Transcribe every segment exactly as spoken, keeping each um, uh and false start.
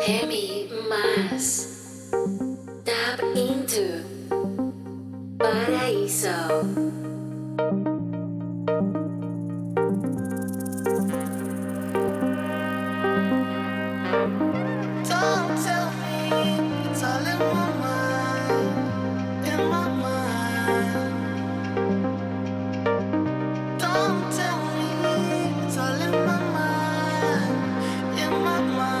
heavy mass. Tap into Paraíso. Don't tell me it's all in my mind, in my mind. Don't tell me it's all in my mind, in my mind.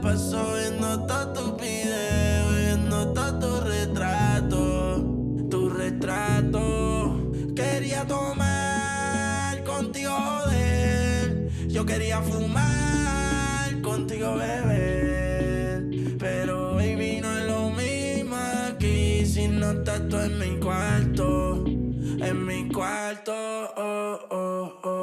Paso viendo todos tus videos, viendo todos tus retratos. a fumar contigo, beber. Pero baby, no es lo mismo aquí si no estás tú en mi cuarto, en mi cuarto, oh, oh, oh.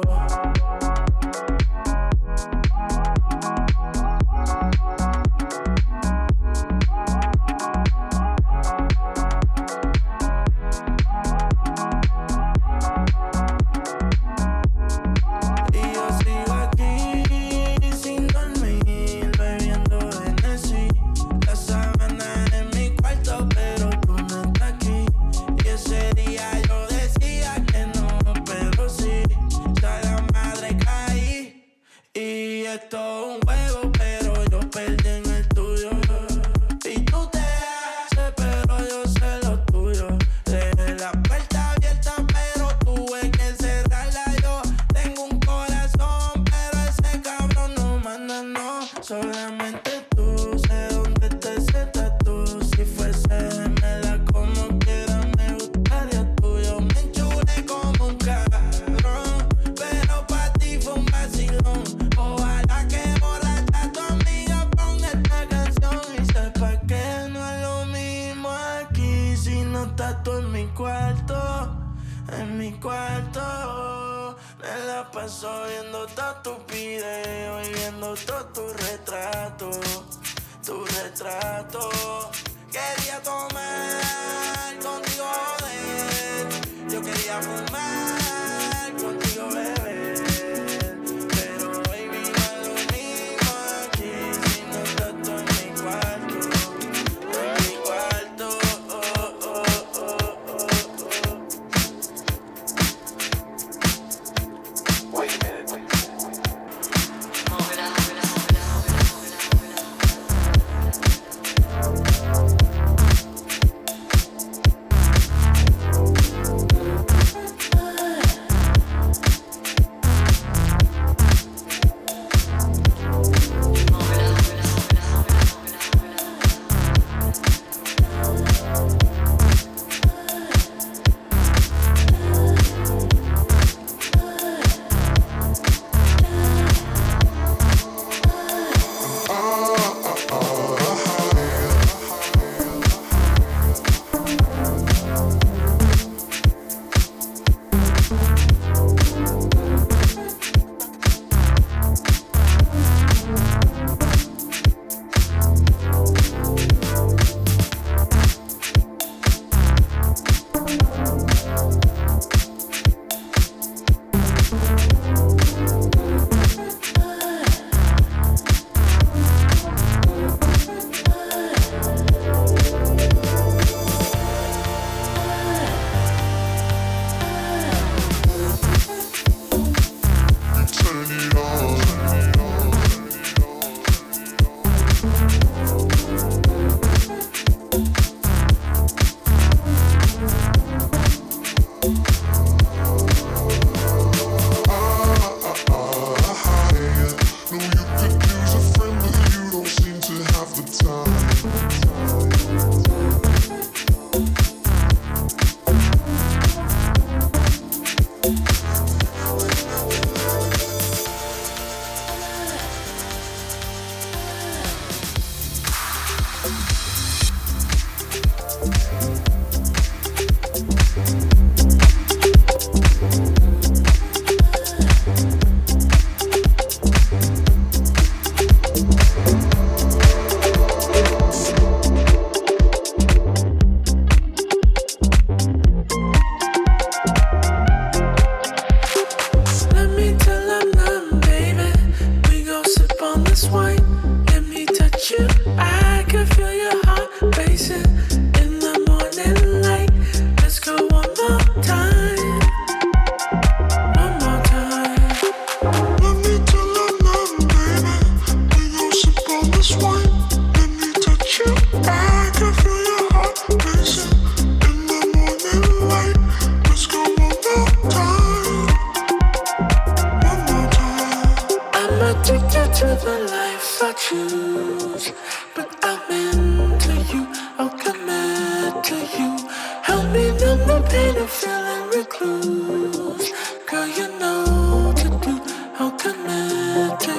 Recluse, girl, you know what to do. How can I?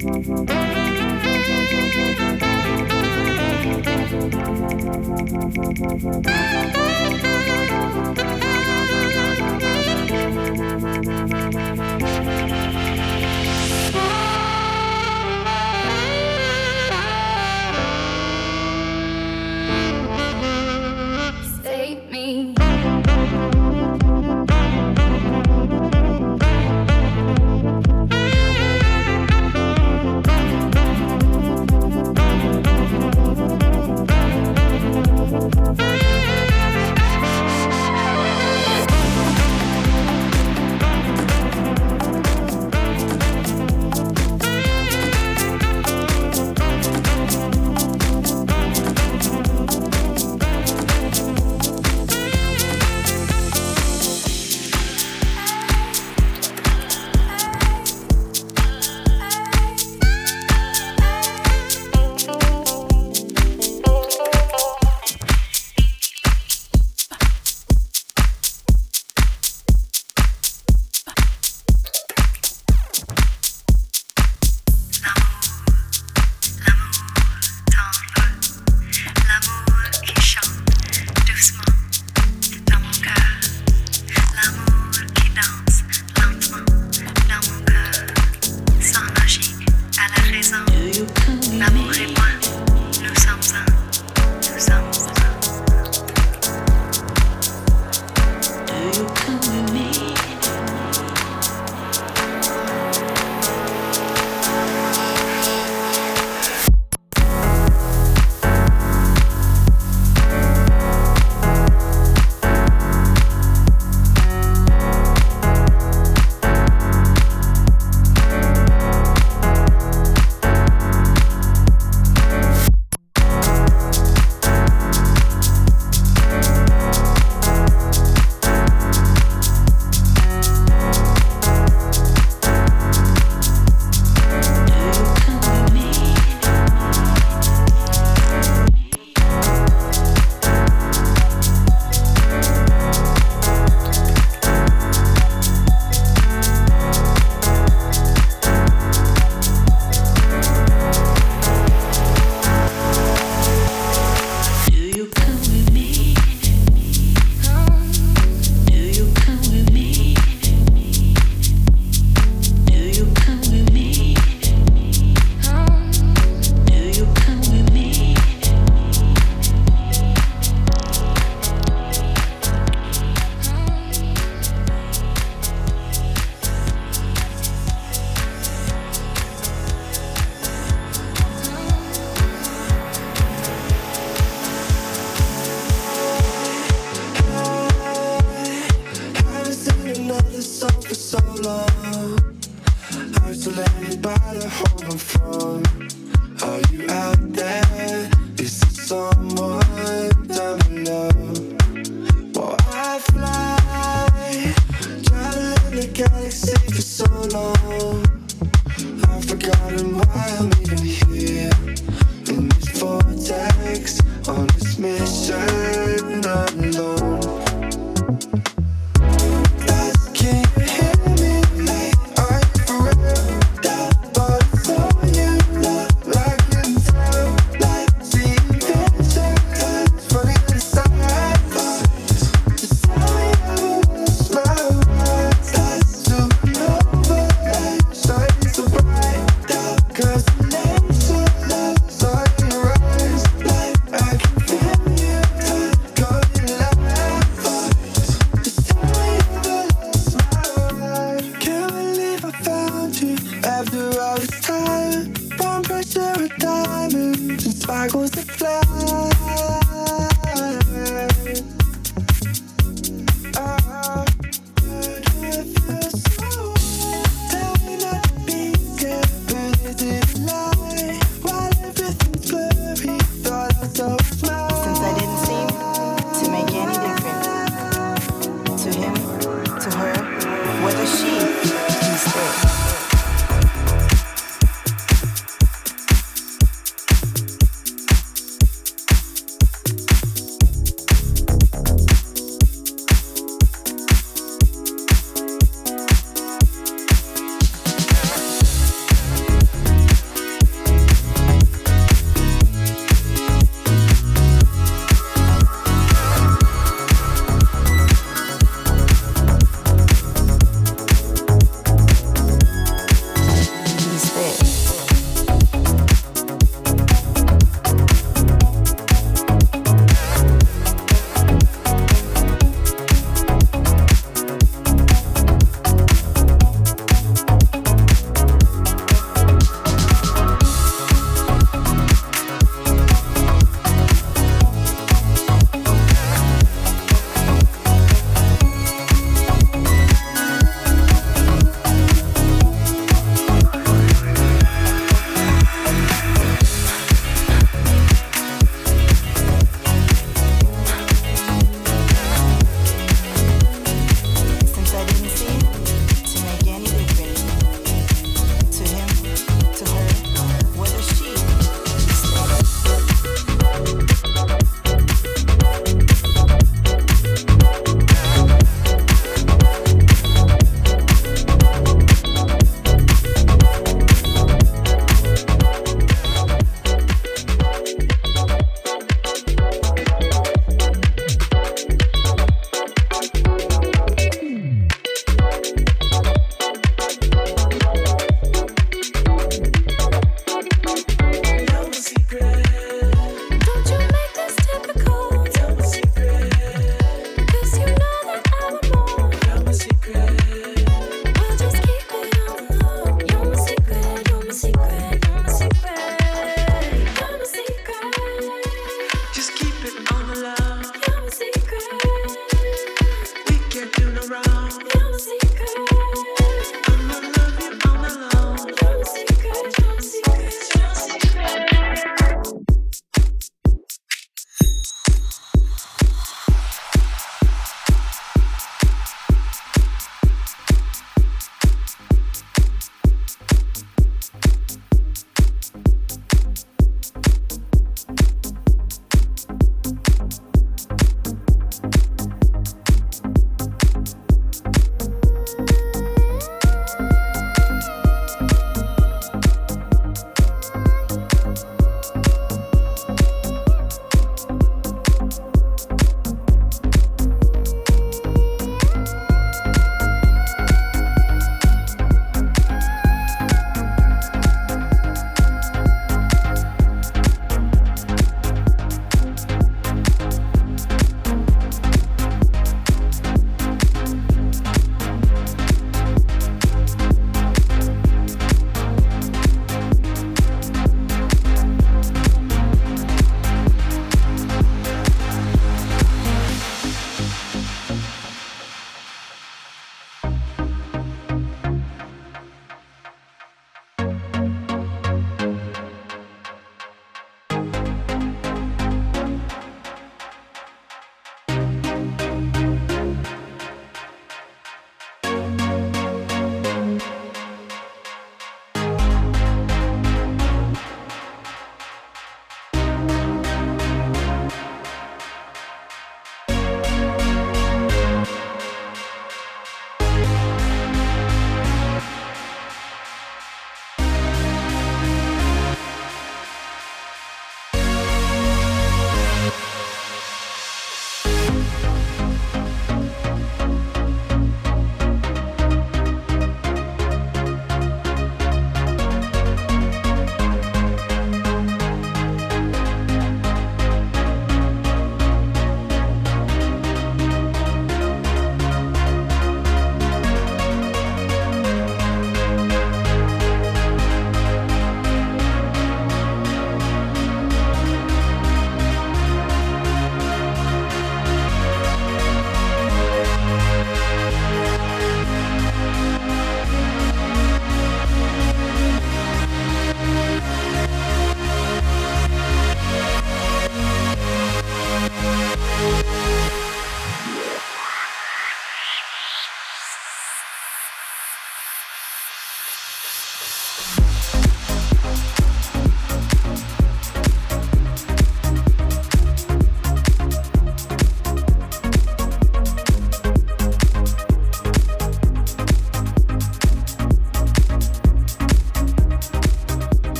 Save me.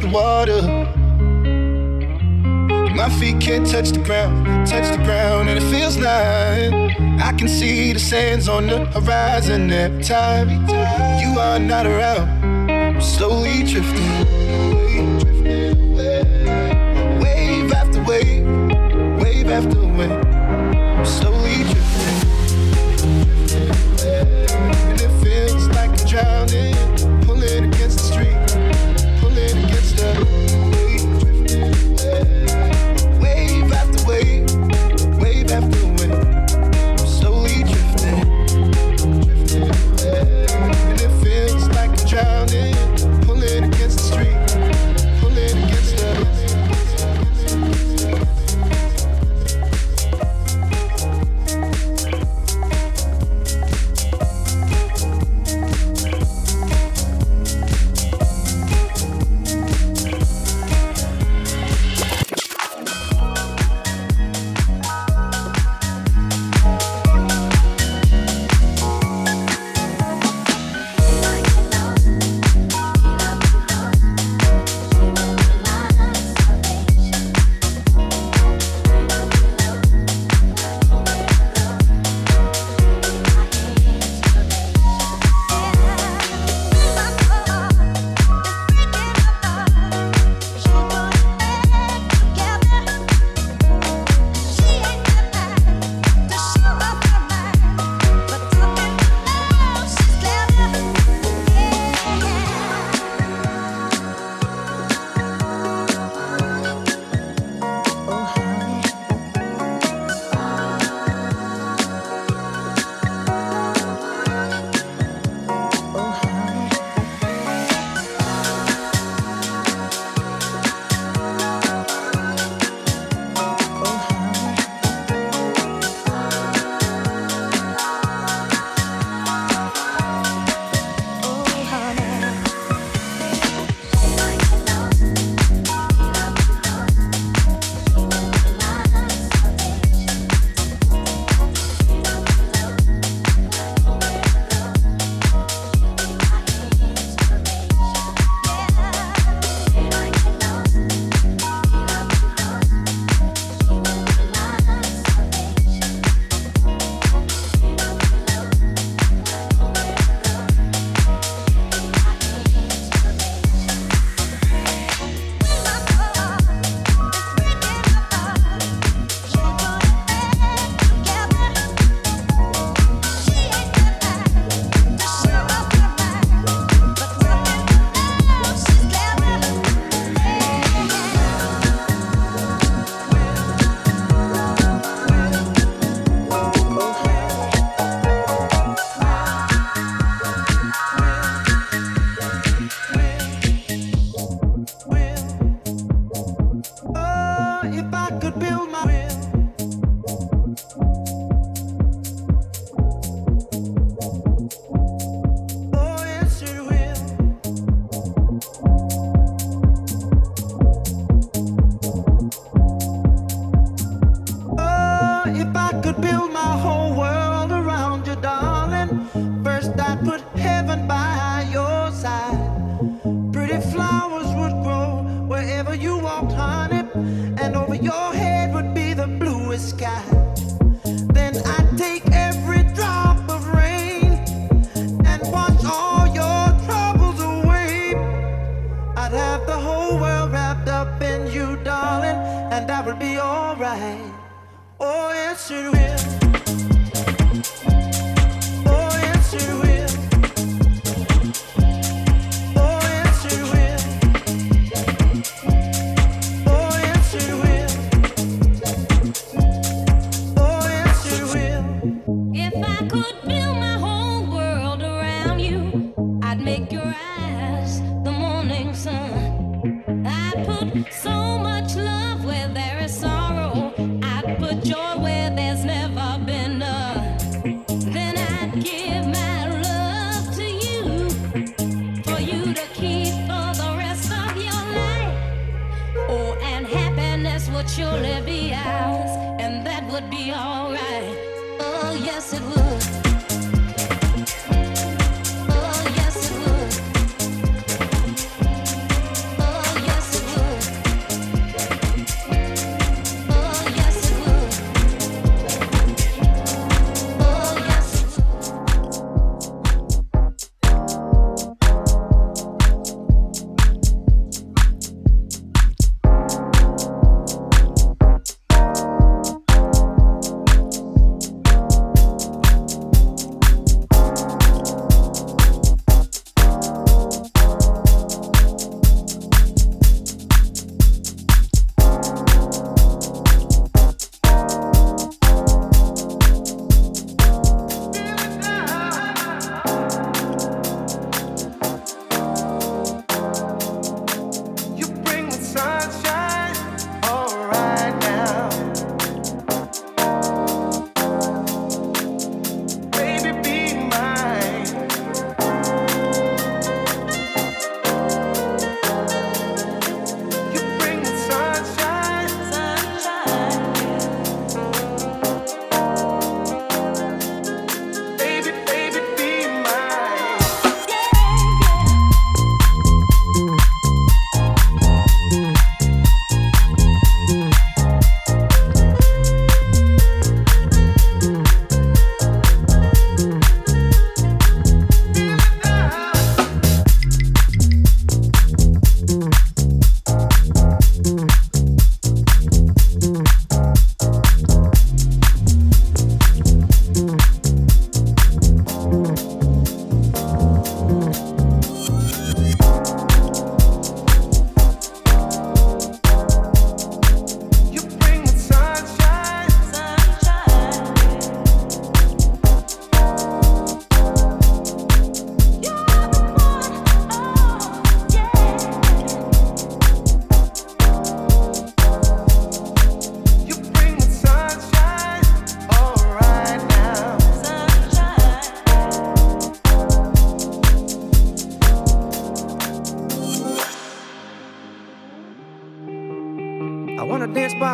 the water. My feet can't touch the ground, touch the ground, and it feels like I can see the sands on the horizon every time you are not around. I'm slowly drifting away, wave after wave, wave after wave. I'm slowly drifting away, and it feels like I'm drowning, pulling against the street, pulling against the.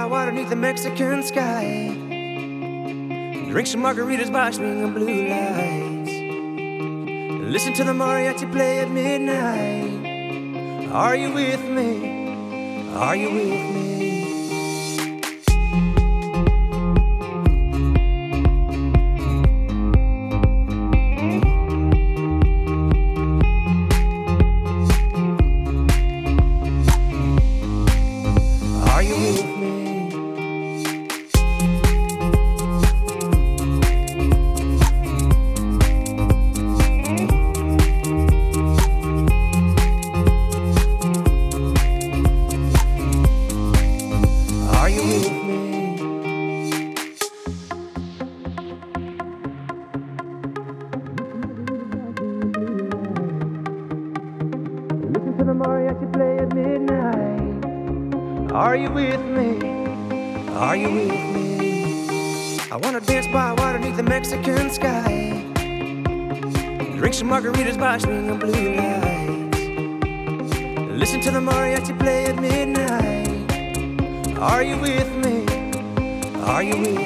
high water neath the Mexican sky. Drink some margaritas by swing of blue lights. Listen to the mariachi play at midnight. Are you with me? Are you with me? Margaritas by swing of blue lights. Listen to the mariachi play at midnight. Are you with me? Are you with me?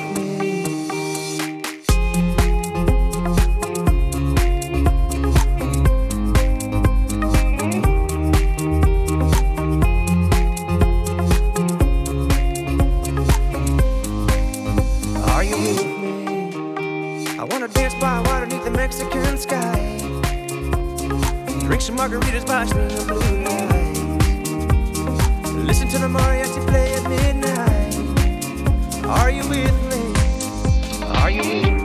Margaritas by string of blue lights. Listen to the mariachi play at midnight. Are you with me? Are you with me?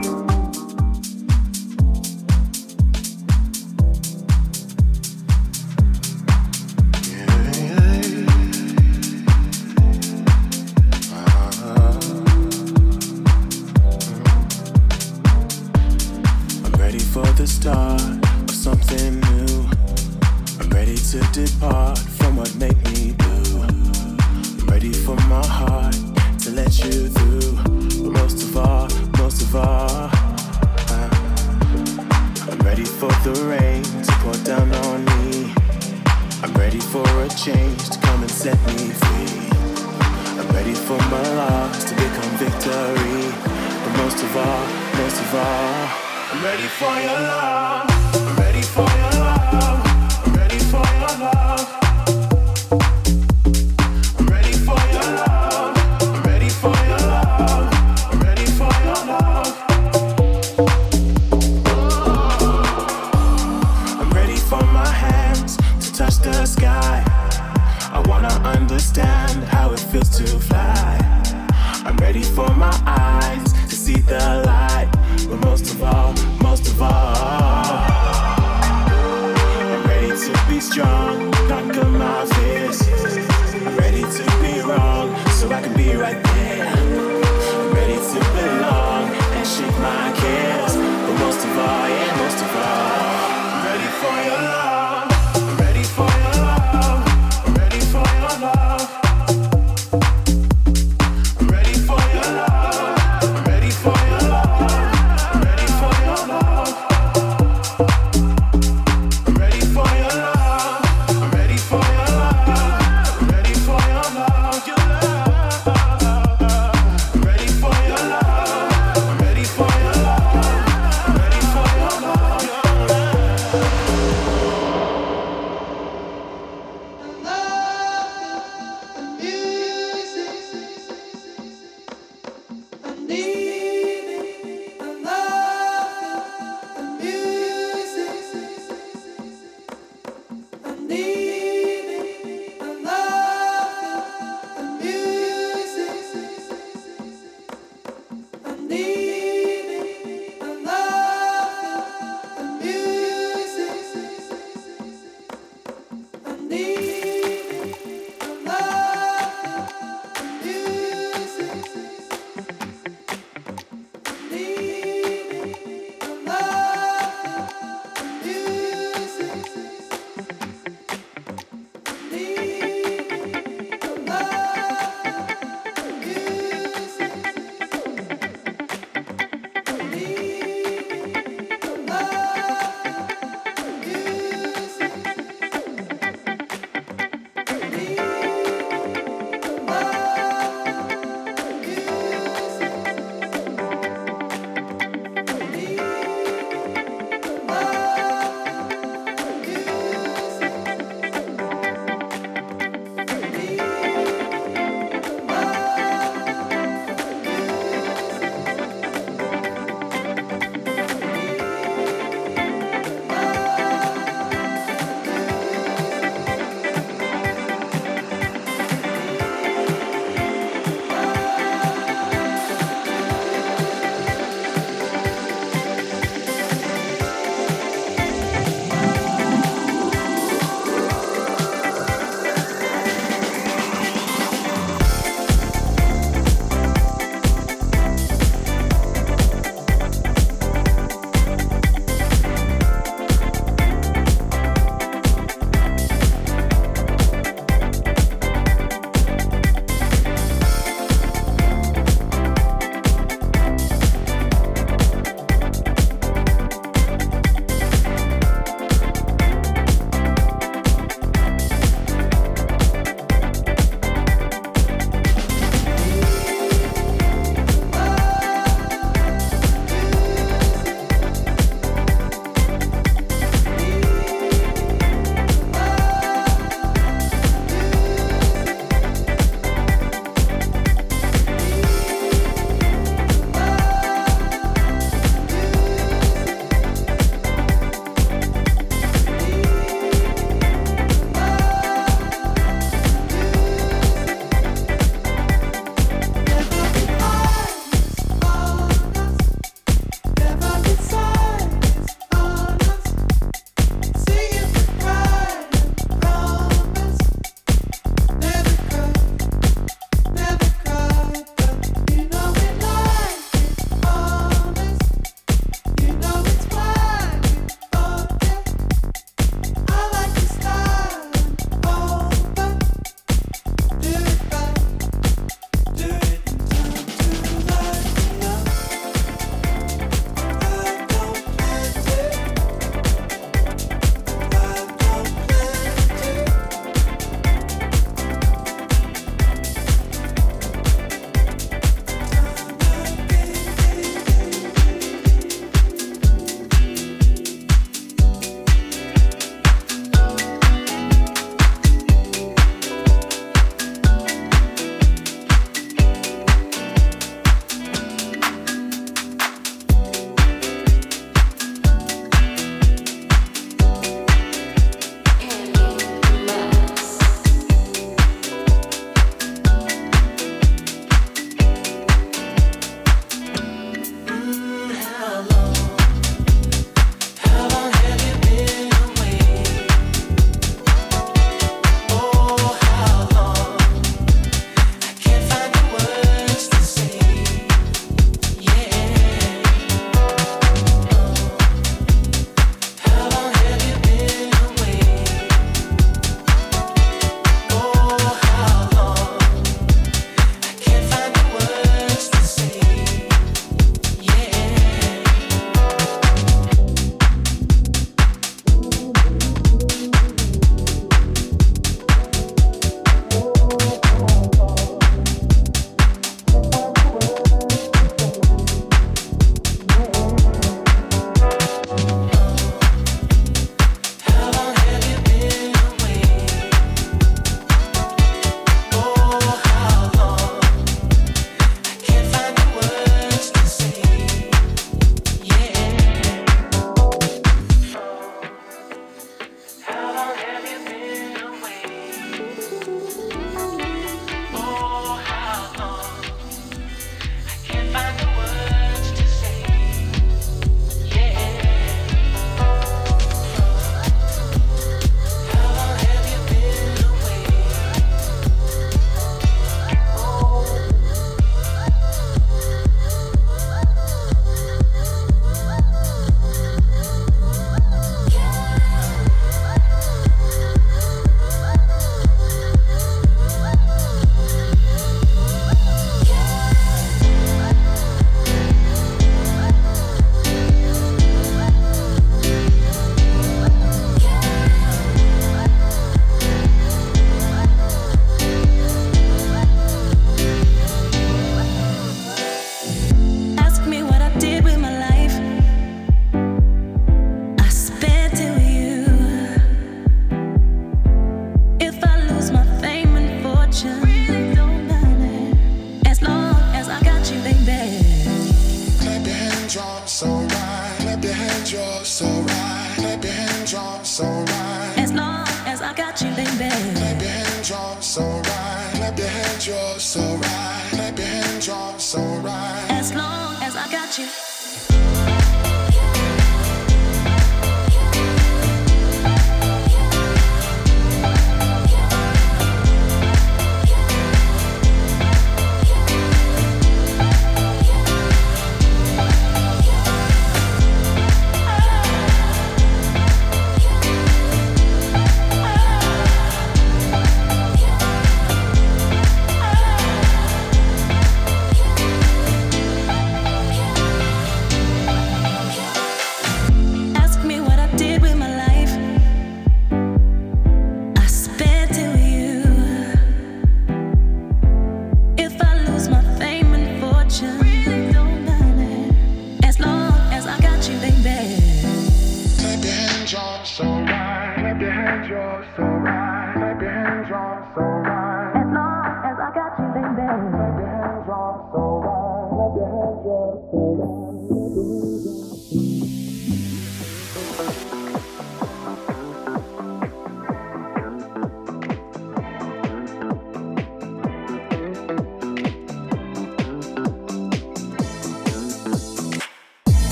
on, so right. Clap your hands, you're so right. Clap your hands, you're so right. As long as I got you, baby. Clap your hands, you're so right. Clap your hands, you're so right. Clap your hands, you're so right. As long as I got you.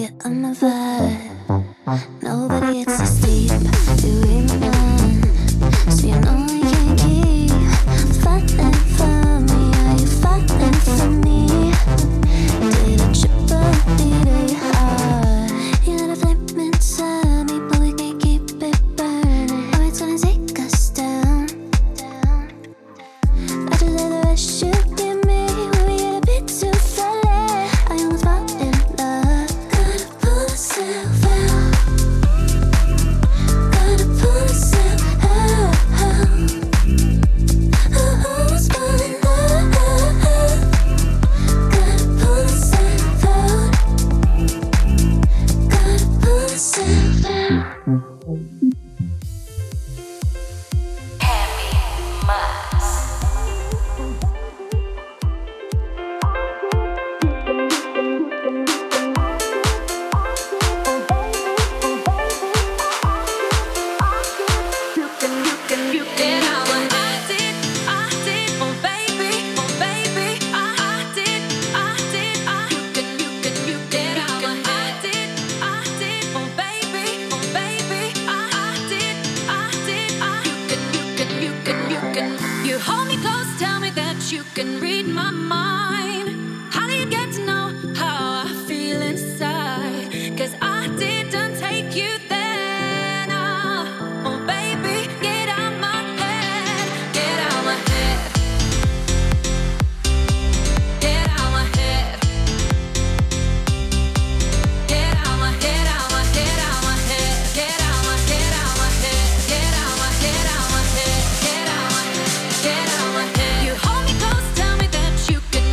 get on my vibe. Nobody gets to sleep doing mine, so you know I can't keep fighting for me. Are you fighting for me? Did I triple did I hard? You got a flame inside me, but we can't keep it burning. Oh, it's gonna take us down. I just let the rush you give me. When we get a bit too far, I almost fall in love. Gotta pull myself out. Gotta pull myself out. I almost fall in love. Gotta pull myself out. Gotta pull myself out. Tammy Musk. Get out my head. You hold me close, tell me that you can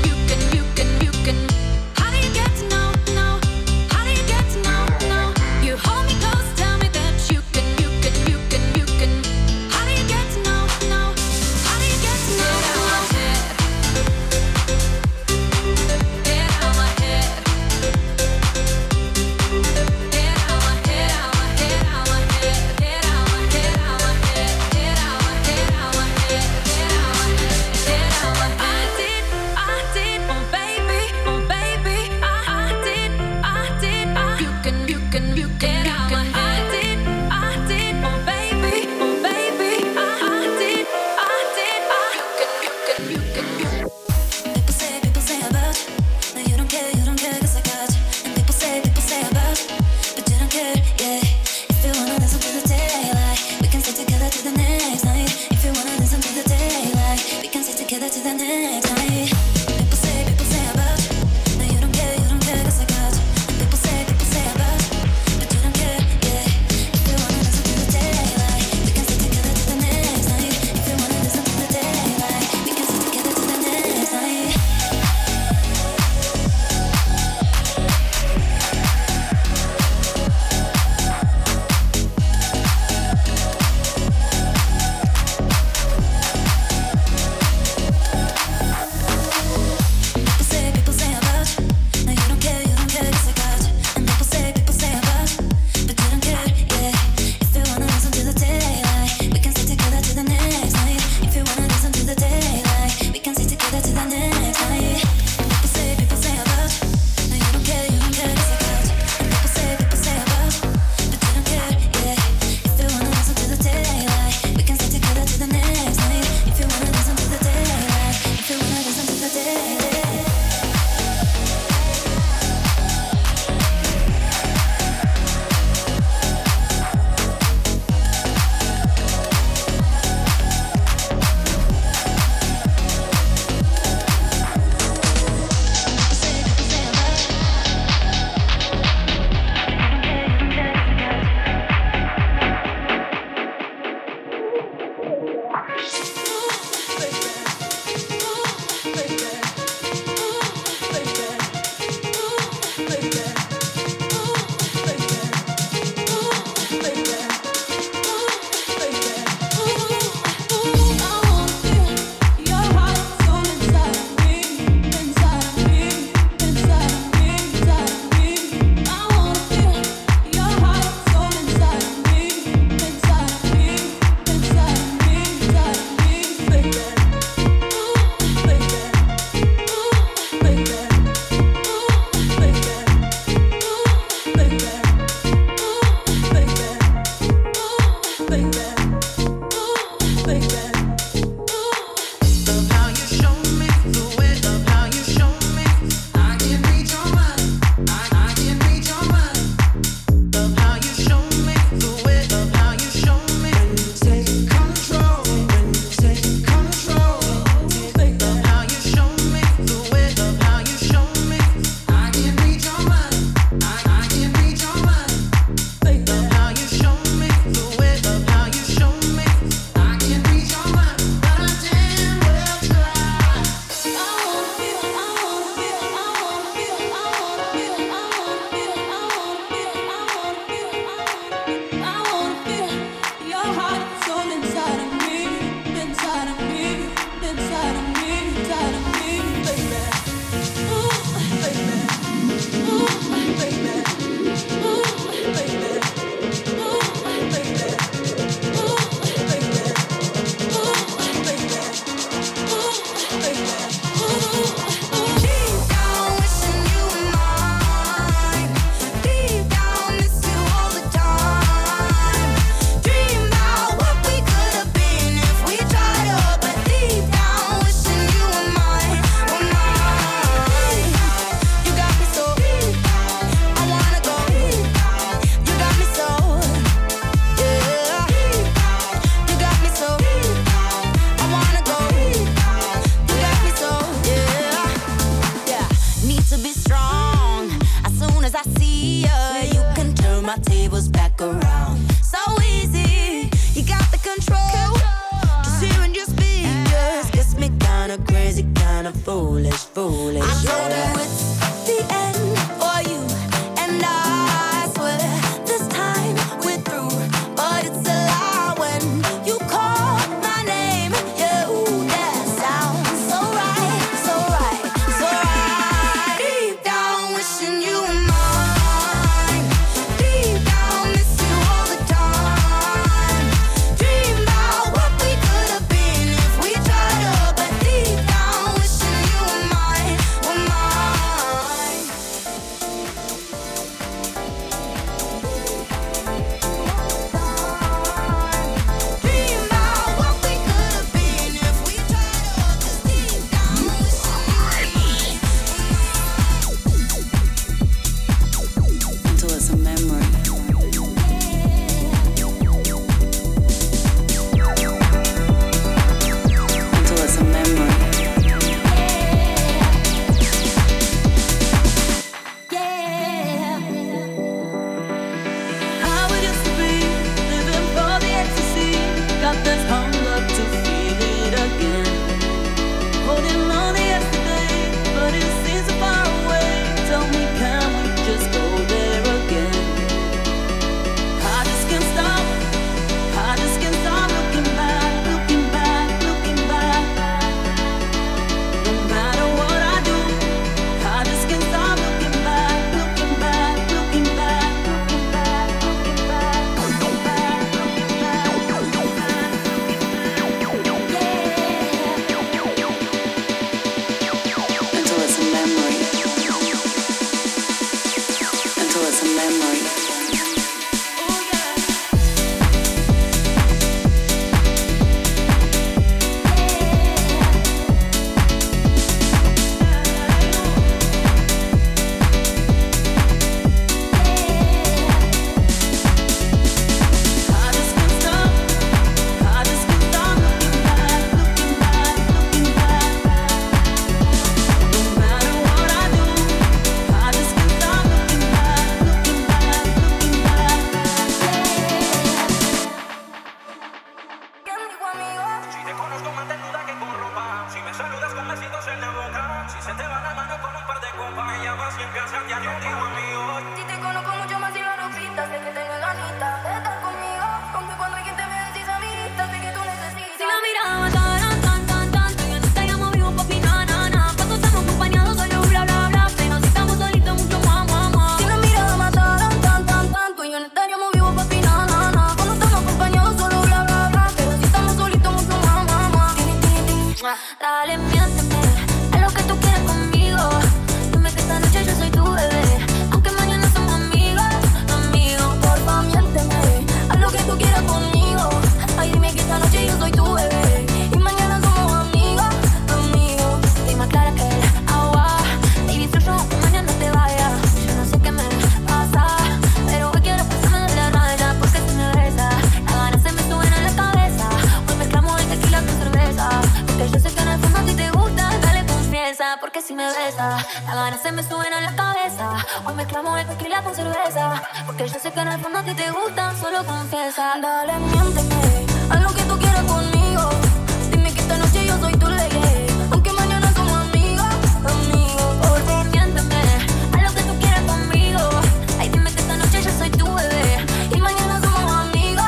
easier. You can turn my tables back around. So easy, you got the control. Just hearing your speakers gets me kinda crazy, kinda foolish, foolish. I know that it's the end for you and I swear this time we're through, but it's a lie when you call my name. Yeah, ooh, that sounds so right, so right, so right. Deep down wishing you were mine. Deep down miss you all the time. Dream about what we could have been if we tried to, but deep down wishing you were mine, were mine. Dream about what we could have been if we tried to, cause deep down wishing you were mine. Till it's a memory. Until it's a memory. Yeah. How it used to be, living for the ecstasy. Got this hunger to feel it again. Holding on to yesterday, but it seems so far away. Tell me, can we just go there again? I just can't stop. I just can't stop looking back, looking back, looking back. No matter what I do, I just can't stop looking back, looking back, looking back, looking back, looking back, looking back, looking back, looking back, looking back. Yeah. Until it's a memory. Until it's a memory. I just can't stop. I just can't stop looking back, looking back, looking back. No matter what I do, I just can't stop looking back, looking back, looking back. Si te conozco, mantén duda que con ropa. Si me saludas con besitos en la boca. Si se te va la mano con un par de copas. Ya vas y empiezas ya no digo a mí hoy. Si te conozco mucho más y lo necesitas, de que tengas ganitas de estar conmigo. Aunque cuando alguien te ve decís amiguita, sé que tú necesitas. Si la miraba tan, tan, tan, tanto y antes estaríamos vivos, papi, na, na, na. Cuando estamos acompañados solo bla, bla, bla, pero si estamos solitos mucho más, más, más. Si la mirada mataran tan, tan, tanto y antes estaríamos vivos, papi, na, na, na. Cuando estamos acompañados solo bla, bla, bla, pero si estamos solitos mucho más, más, más. Tin, tin, tin. Dale, miénteme, haz lo que tú quieras conmigo. Dime que esta noche yo soy tu bebé, aunque mañana somos amigos, amigos. Porfa, miénteme, haz lo que tú quieras conmigo. Ay, dime que esta noche yo soy tu bebé y mañana somos amigos, amigos. Estoy más clara que el agua, baby, tú no, mañana te vayas. Yo no sé qué me pasa, pero hoy quiero pasarme de la raya. Porque si me besas, las ganas se me suben a la cabeza. Hoy mezclamos el tequila con cerveza, porque yo sé que en el fondo a ti te gusta. Dale, confianza, porque si me besas, las ganas se me suben a la cabeza. Hoy mezclamos el tequila con cerveza, porque yo sé que en el fondo a ti te gusta. Solo confiesa, dale, miénteme, haz lo que tú quieras conmigo. Dime que esta noche yo soy tu ley, aunque mañana somos amigos, amigos. Porfa, miénteme, haz lo que tú quieras conmigo. Ay, dime que esta noche yo soy tu bebé y mañana somos amigos,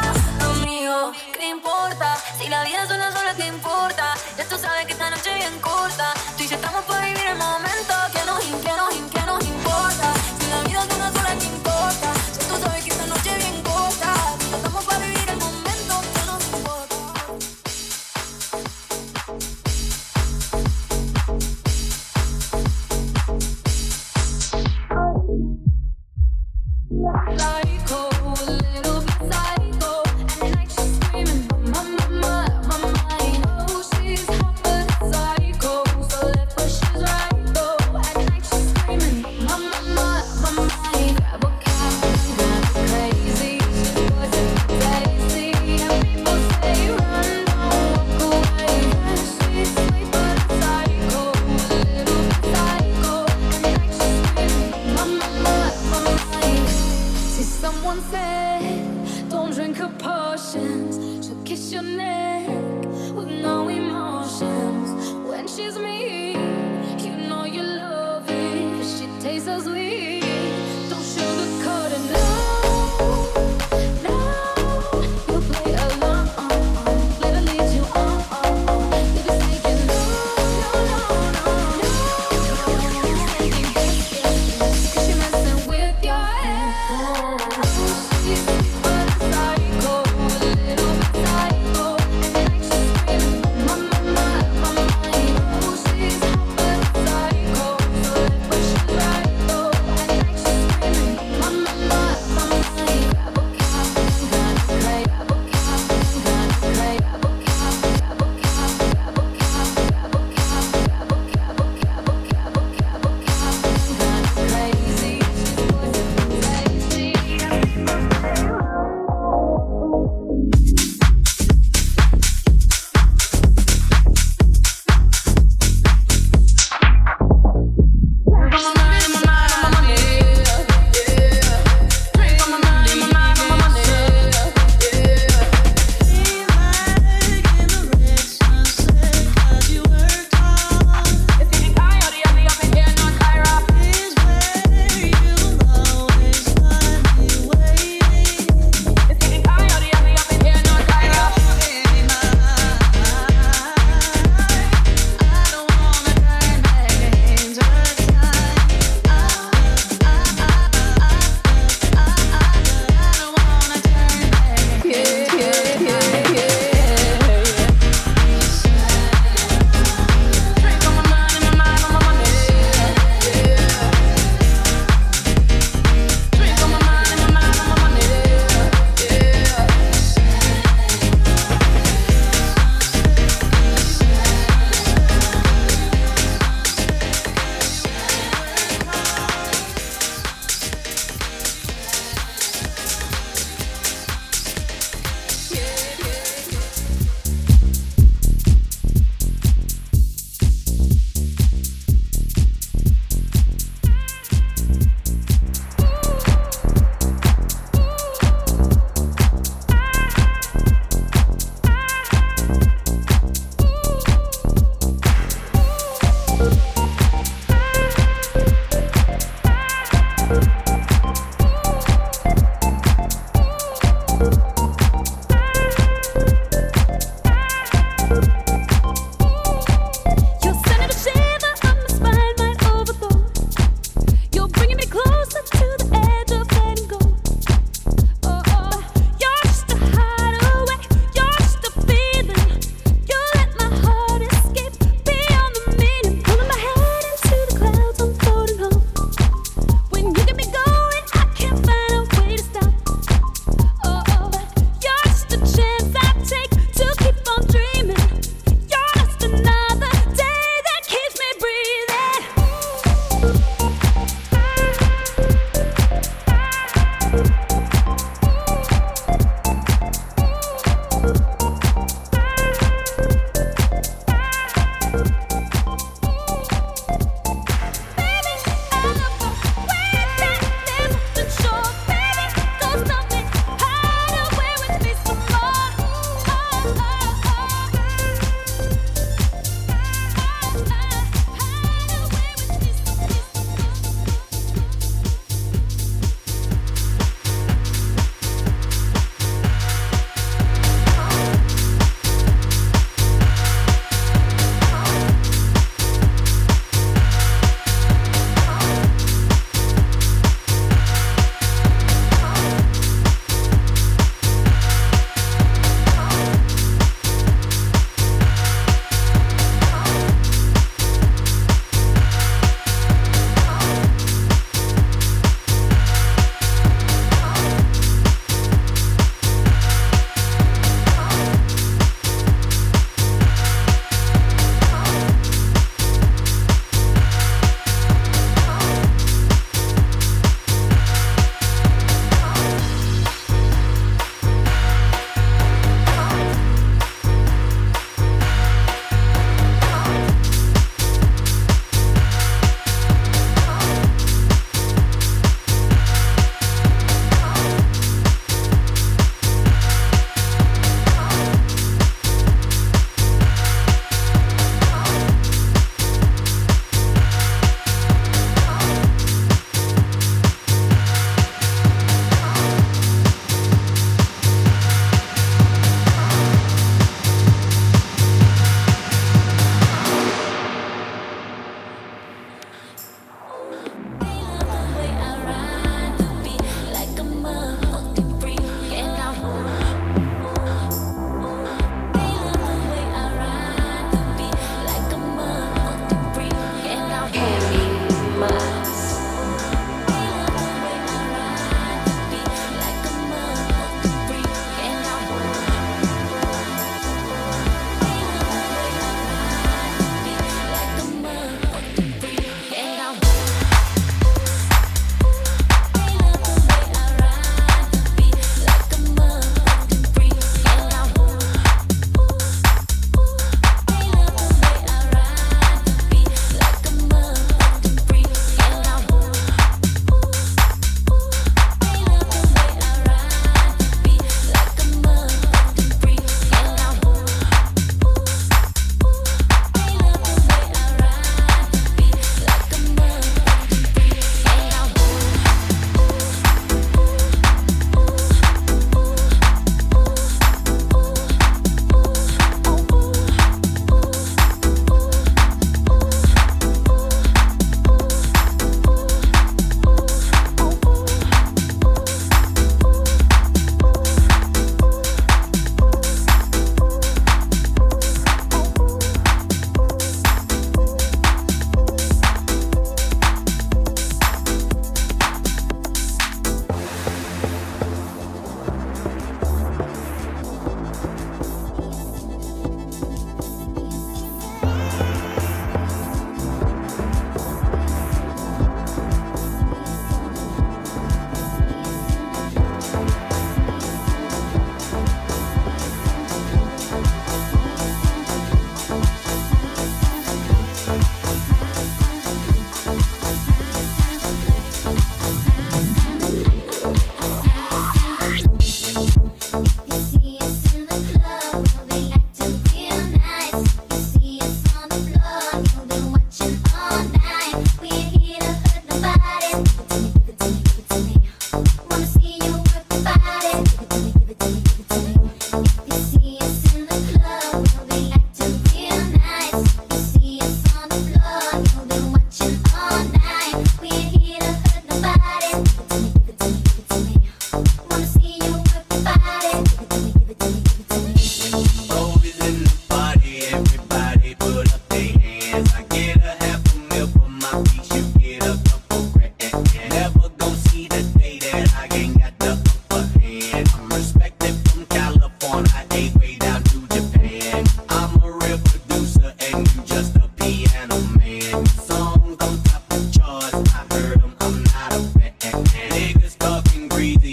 amigos. ¿Qué importa? Si la vida es una sola, ¿qué importa? Ya tú sabes que esta noche es bien corta. Tú y yo estamos para vivir el momento. ¿Qué nos, im- qué nos, im- qué nos importa? Si la vida es una sola, ¿qué importa? Ya tú sabes que esta noche es bien corta. Tú y yo estamos para vivir el momento. ¿Qué nos importa? Psycho, a little bit psycho. At night she's screaming, my, my, my, my, my. Oh, she's hot but psycho, so left but she's right though. At night she's screaming, my, my, my, my, my. Grab a cab, grab a crazy, but it's crazy. And people say run, don't walk away. And she's sweet but a psycho, a little bit psycho. At night she's screaming, my, my, my, my, my. Someone said, don't drink her potions. She'll kiss your neck with no emotions. When she's mean, you know you love it, 'cause she tastes so sweet. Don't sugarcoat it, no, no. You play along, let her lead you on. If you're thinking no, no, no, no, no, 'cause you're messing with your head. I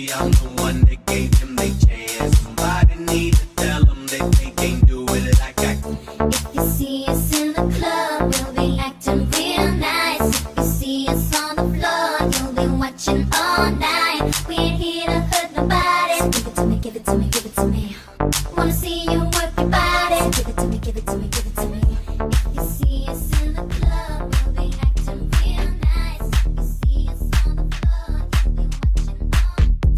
Maybe I'm the one that gave them their chance. Somebody need to tell them that they can't do it like I can. If you see us in the club, we'll be acting real nice. If you see us on the floor, you'll be watching all night. We ain't here to hurt nobody. So give it to me, give it to me, give it to me. Wanna see you work your body. So give it to me, give it to me, give it to me. If you see us in the club, we'll be acting real nice. If you see us on the floor, you'll be watching all night.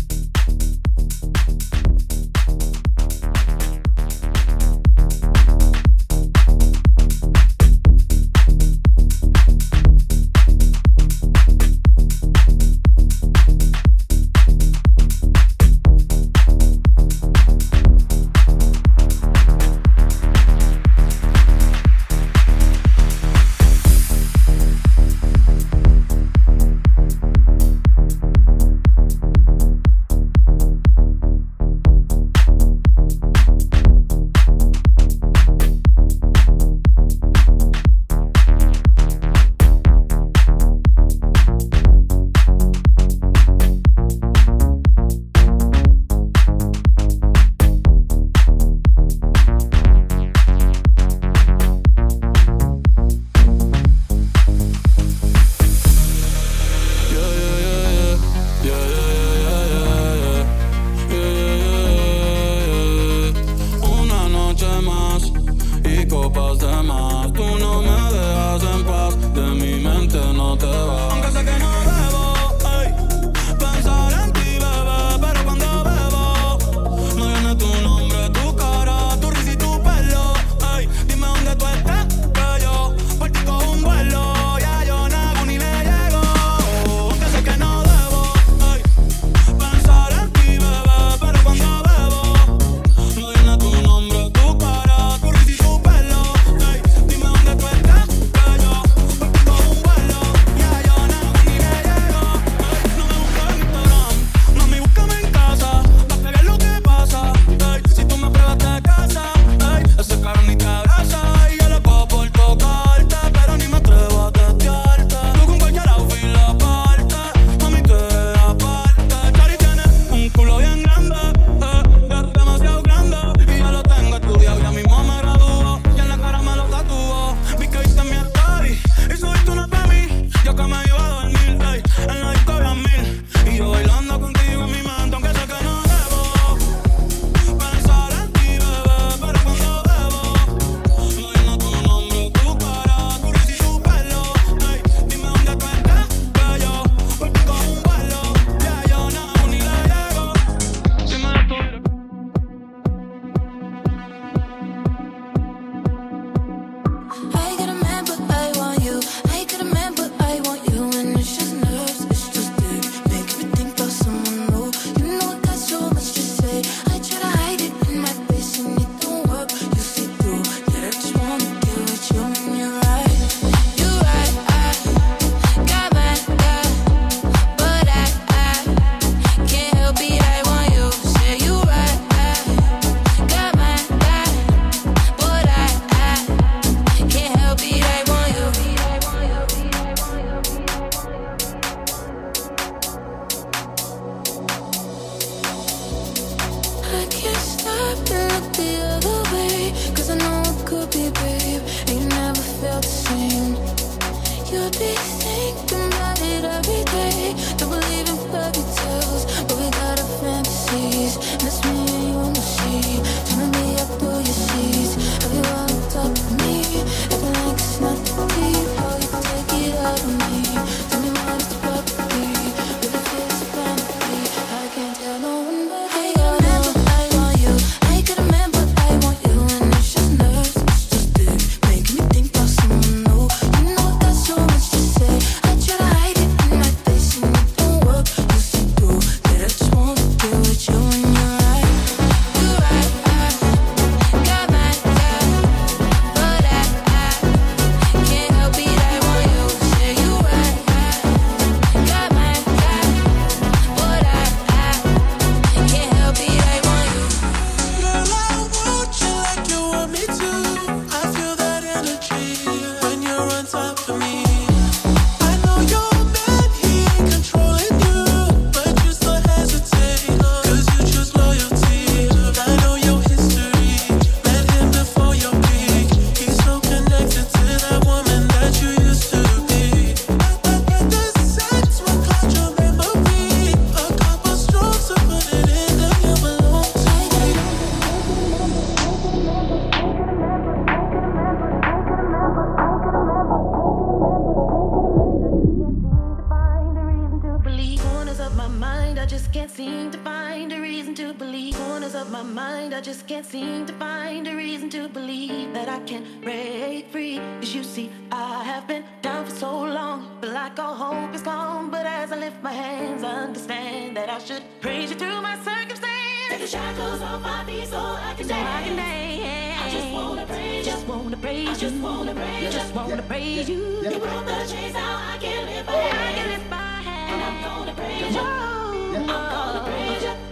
seem to find a reason to believe. Corners of my mind, I just can't seem to find a reason to believe that I can break free. Cause you see, I have been down for so long, but like all hope is gone. But as I lift my hands, I understand that I should praise you through my circumstance. Take the shackles off my feet so I can dance, I can dance. I just wanna praise you, just wanna praise you, just wanna praise you, just wanna praise you. You broke the chains, now I can lift my hands, I can lift my hands. And I'm gonna praise you, I'm gonna praise you.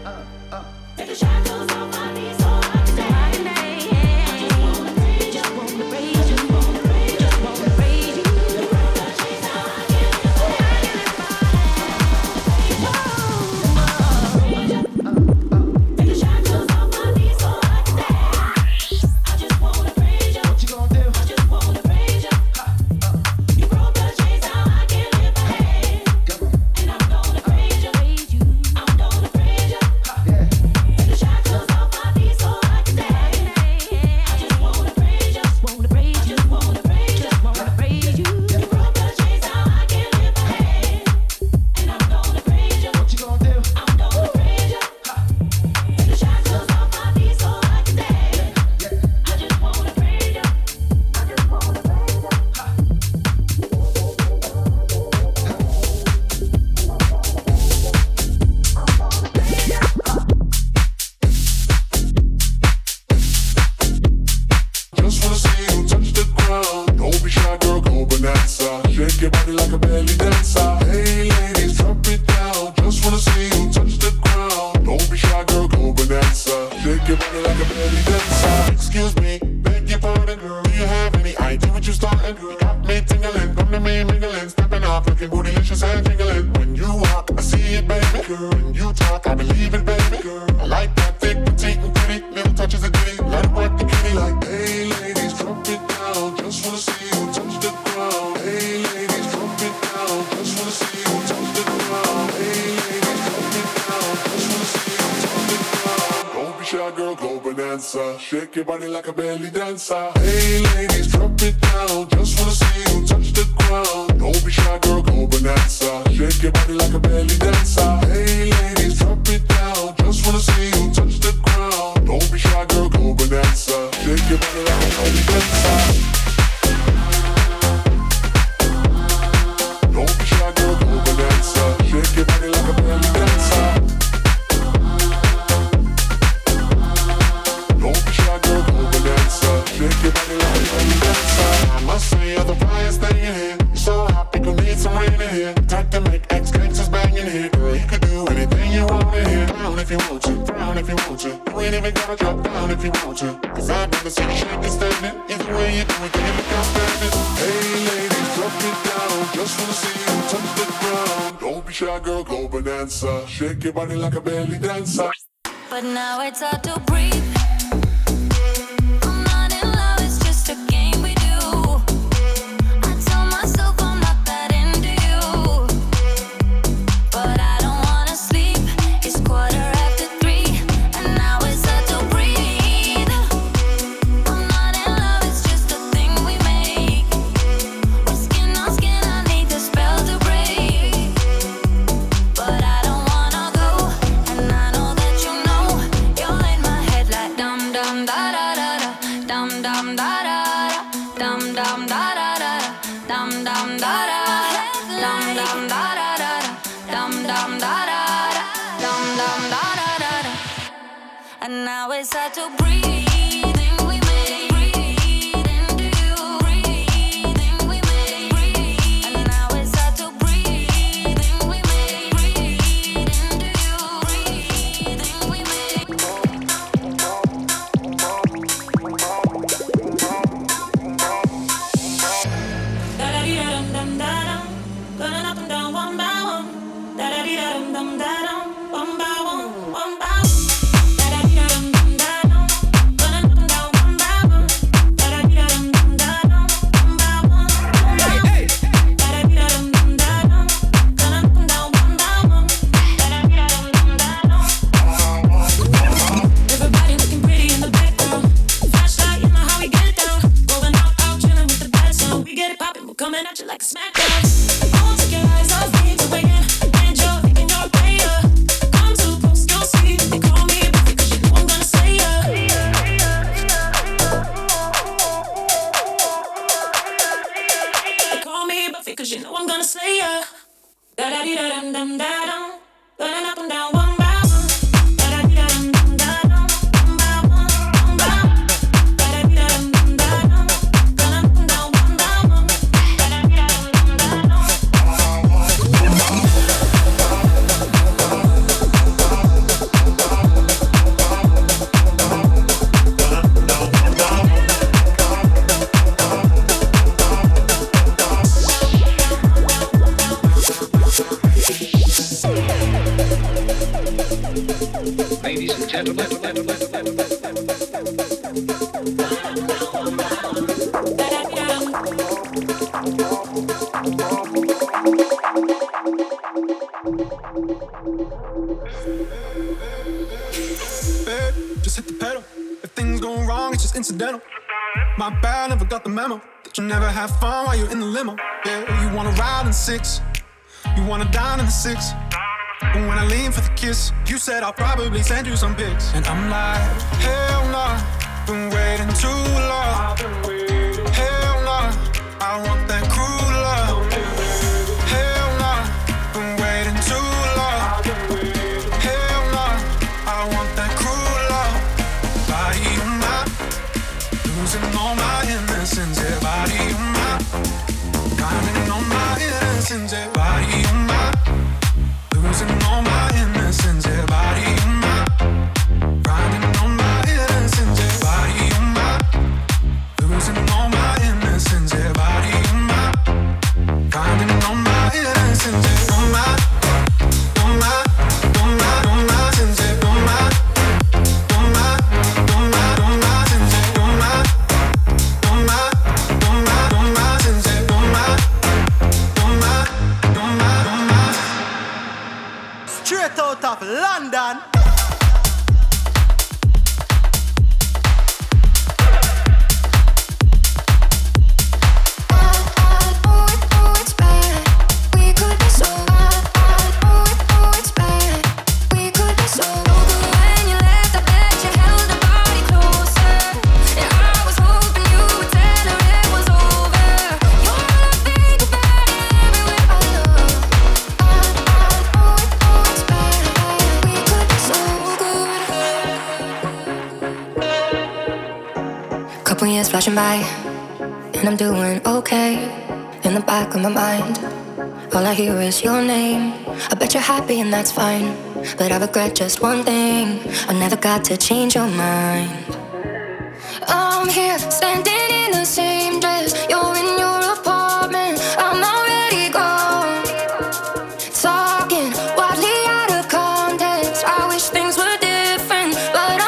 Uh, uh. Take the shackles off my feet so I can dance. Shake your body like a belly dancer. Hey ladies, drop it down. Just wanna see you touch the ground. Don't be shy, girl, go bonanza. Shake your body like a belly dancer. Hey ladies, drop it down. Just wanna see you touch the ground. Don't be shy, girl, go bonanza. Shake your body like a belly dancer. Shake your body like a belly dancer. But now it's hard to breathe. One by one, one by one. Six. And when I lean for the kiss, you said I'll probably send you some pics. And I'm like, hell nah, been waiting too long. Hell nah, I want that cruel love. Hell nah, been waiting too long. Hell nah, I want that cruel love. Body of mine, losing all my innocence. Yeah, body of mine, counting on my innocence. Yeah, body of mine. Losing all my innocence, yeah, body of mine. Grinding on my innocence, yeah, body of mine. Losing all my innocence, yeah, body of mine. Grinding on my innocence, yeah, on my, on my, on my, on my sins, yeah, on my, on my, on my, on my sins, yeah, on my, on my, on my, on my sins, yeah, on my, on my, on my, on my. Straight out of London. Years flashing by, and I'm doing okay. In the back of my mind, all I hear is your name. I bet you're happy and that's fine, but I regret just one thing: I never got to change your mind. I'm here standing in the same dress. You're in your apartment. I'm already gone, talking wildly out of context. I wish things were different, but I'm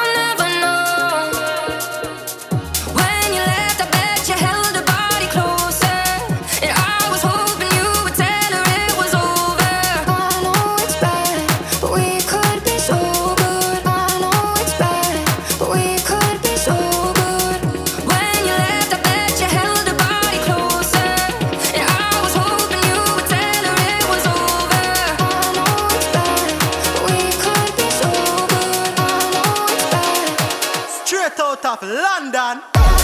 time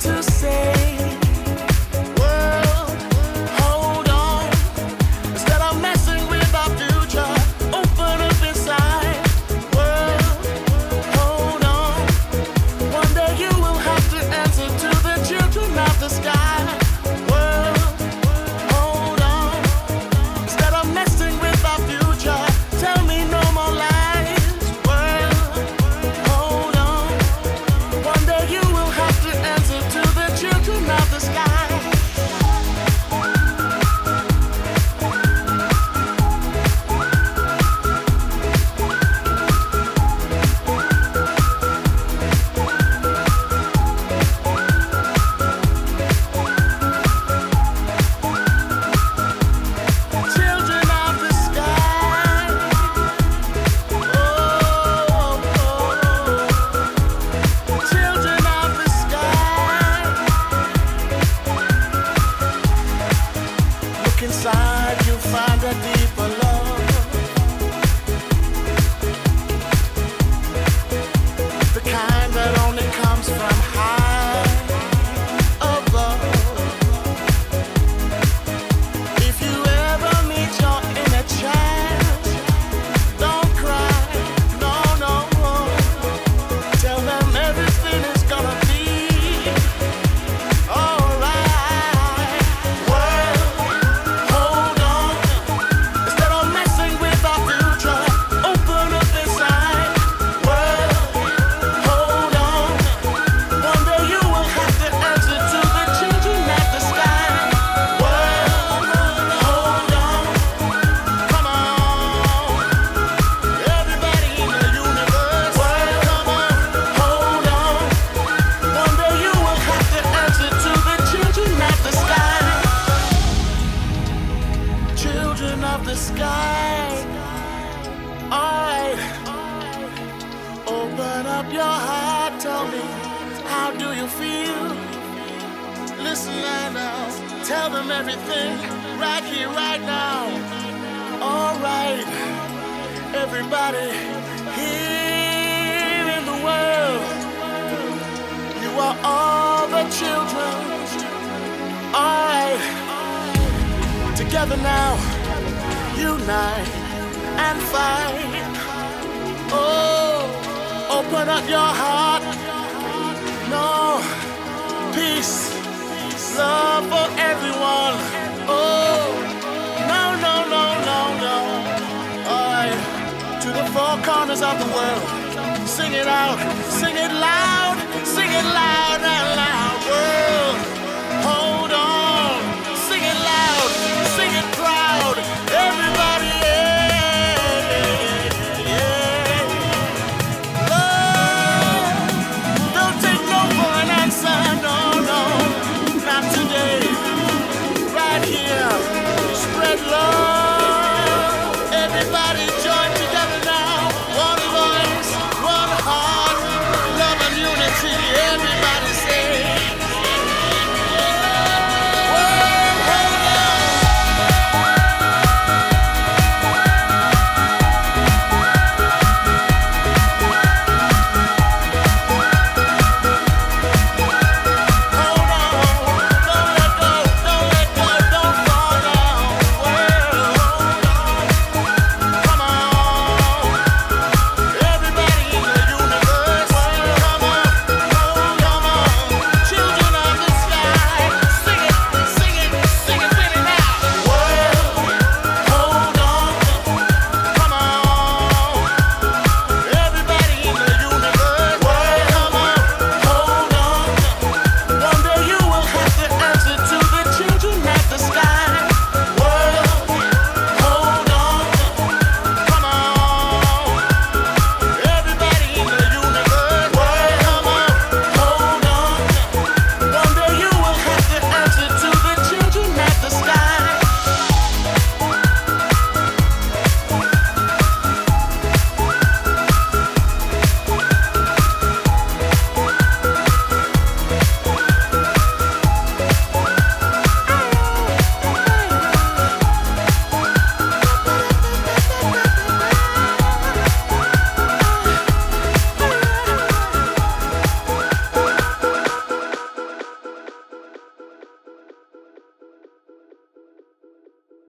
to say, world, hold on. inside you find a deeper love, the kind that only comes from high above. If you ever meet your inner child, don't cry, no, no, no. Tell them everything is gonna sky. Alright, open up your heart, tell me, how do you feel? Listen right now, tell them everything, right here, right now. Alright, everybody here in the world, you are all the children. Alright, together now, unite and fight. Oh, open up your heart. No, peace, love for everyone. Oh, no, no, no, no, no. All right, to the four corners of the world, sing it out, sing it loud, sing it loud and loud. World, hold on, sing it loud, sing it proud. Everybody, yeah, yeah. Love, don't take no for an answer, no, no, not today. Right here, spread love.